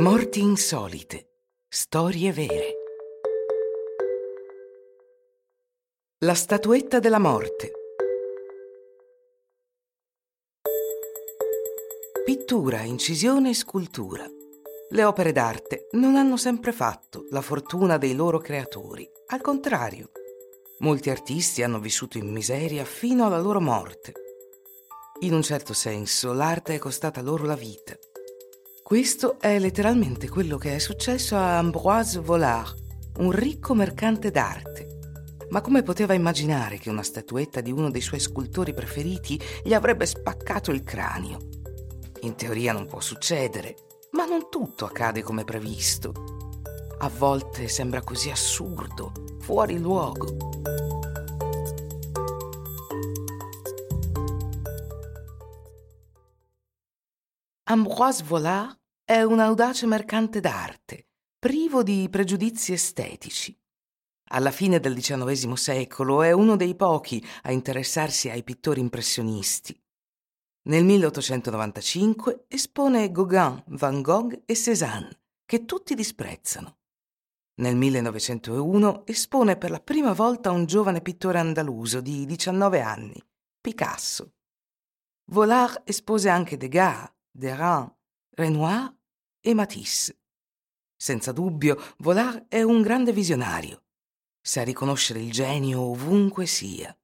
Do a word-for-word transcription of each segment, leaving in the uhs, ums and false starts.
Morti insolite, storie vere. La statuetta della morte. Pittura, incisione e scultura. Le opere d'arte non hanno sempre fatto la fortuna dei loro creatori. Al contrario, molti artisti hanno vissuto in miseria fino alla loro morte. In un certo senso, l'arte è costata loro la vita. Questo è letteralmente quello che è successo a Ambroise Vollard, un ricco mercante d'arte. Ma come poteva immaginare che una statuetta di uno dei suoi scultori preferiti gli avrebbe spaccato il cranio? In teoria non può succedere, ma non tutto accade come previsto. A volte sembra così assurdo, fuori luogo. Ambroise Vollard è un audace mercante d'arte, privo di pregiudizi estetici. Alla fine del diciannovesimo secolo è uno dei pochi a interessarsi ai pittori impressionisti. Nel milleottocentonovantacinque espone Gauguin, Van Gogh e Cézanne, che tutti disprezzano. Nel millenovecentouno espone per la prima volta un giovane pittore andaluso di diciannove anni, Picasso. Vollard espose anche Degas, Derain, Renoir e Matisse. Senza dubbio, Vollard è un grande visionario. Sa riconoscere il genio ovunque sia.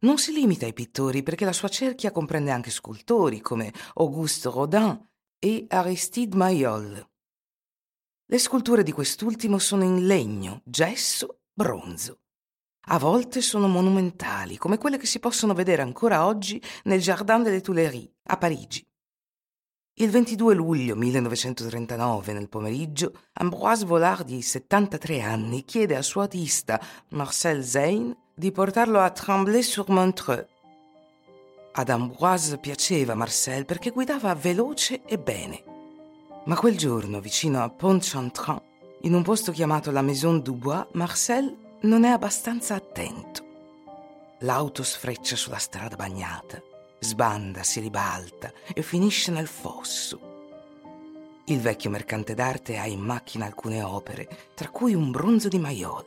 Non si limita ai pittori perché la sua cerchia comprende anche scultori come Auguste Rodin e Aristide Maillol. Le sculture di quest'ultimo sono in legno, gesso, bronzo. A volte sono monumentali, come quelle che si possono vedere ancora oggi nel Jardin des Tuileries, a Parigi. Il ventidue luglio millenovecentotrentanove, nel pomeriggio, Ambroise Vollard di settantatré anni chiede al suo artista, Marcel Zeyn, di portarlo a Tremblay sur Montreux. Ad Ambroise piaceva Marcel perché guidava veloce e bene. Ma quel giorno, vicino a Pont-Centran, in un posto chiamato la Maison Dubois, Marcel non è abbastanza attento. L'auto sfreccia sulla strada bagnata. Sbanda, si ribalta e finisce nel fosso. Il vecchio mercante d'arte ha in macchina alcune opere, tra cui un bronzo di Maillol.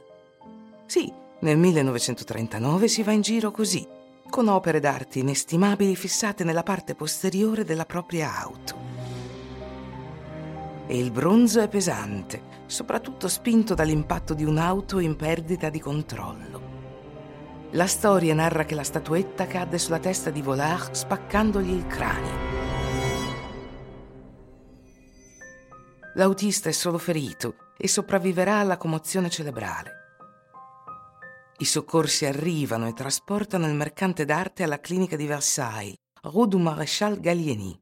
Sì, nel millenovecentotrentanove si va in giro così, con opere d'arte inestimabili fissate nella parte posteriore della propria auto. E il bronzo è pesante, soprattutto spinto dall'impatto di un'auto in perdita di controllo. La storia narra che la statuetta cadde sulla testa di Vollard spaccandogli il cranio. L'autista è solo ferito e sopravviverà alla commozione cerebrale. I soccorsi arrivano e trasportano il mercante d'arte alla clinica di Versailles, rue du Maréchal Gallieni.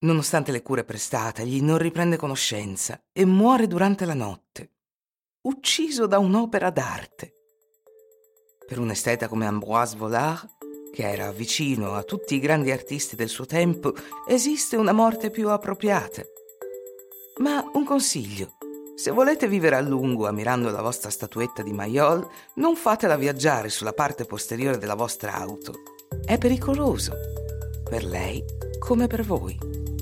Nonostante le cure prestatagli, non riprende conoscenza e muore durante la notte, ucciso da un'opera d'arte. Per un esteta come Ambroise Vollard, che era vicino a tutti i grandi artisti del suo tempo, esiste una morte più appropriata. Ma un consiglio: se volete vivere a lungo ammirando la vostra statuetta di Maillol, non fatela viaggiare sulla parte posteriore della vostra auto. È pericoloso, per lei come per voi.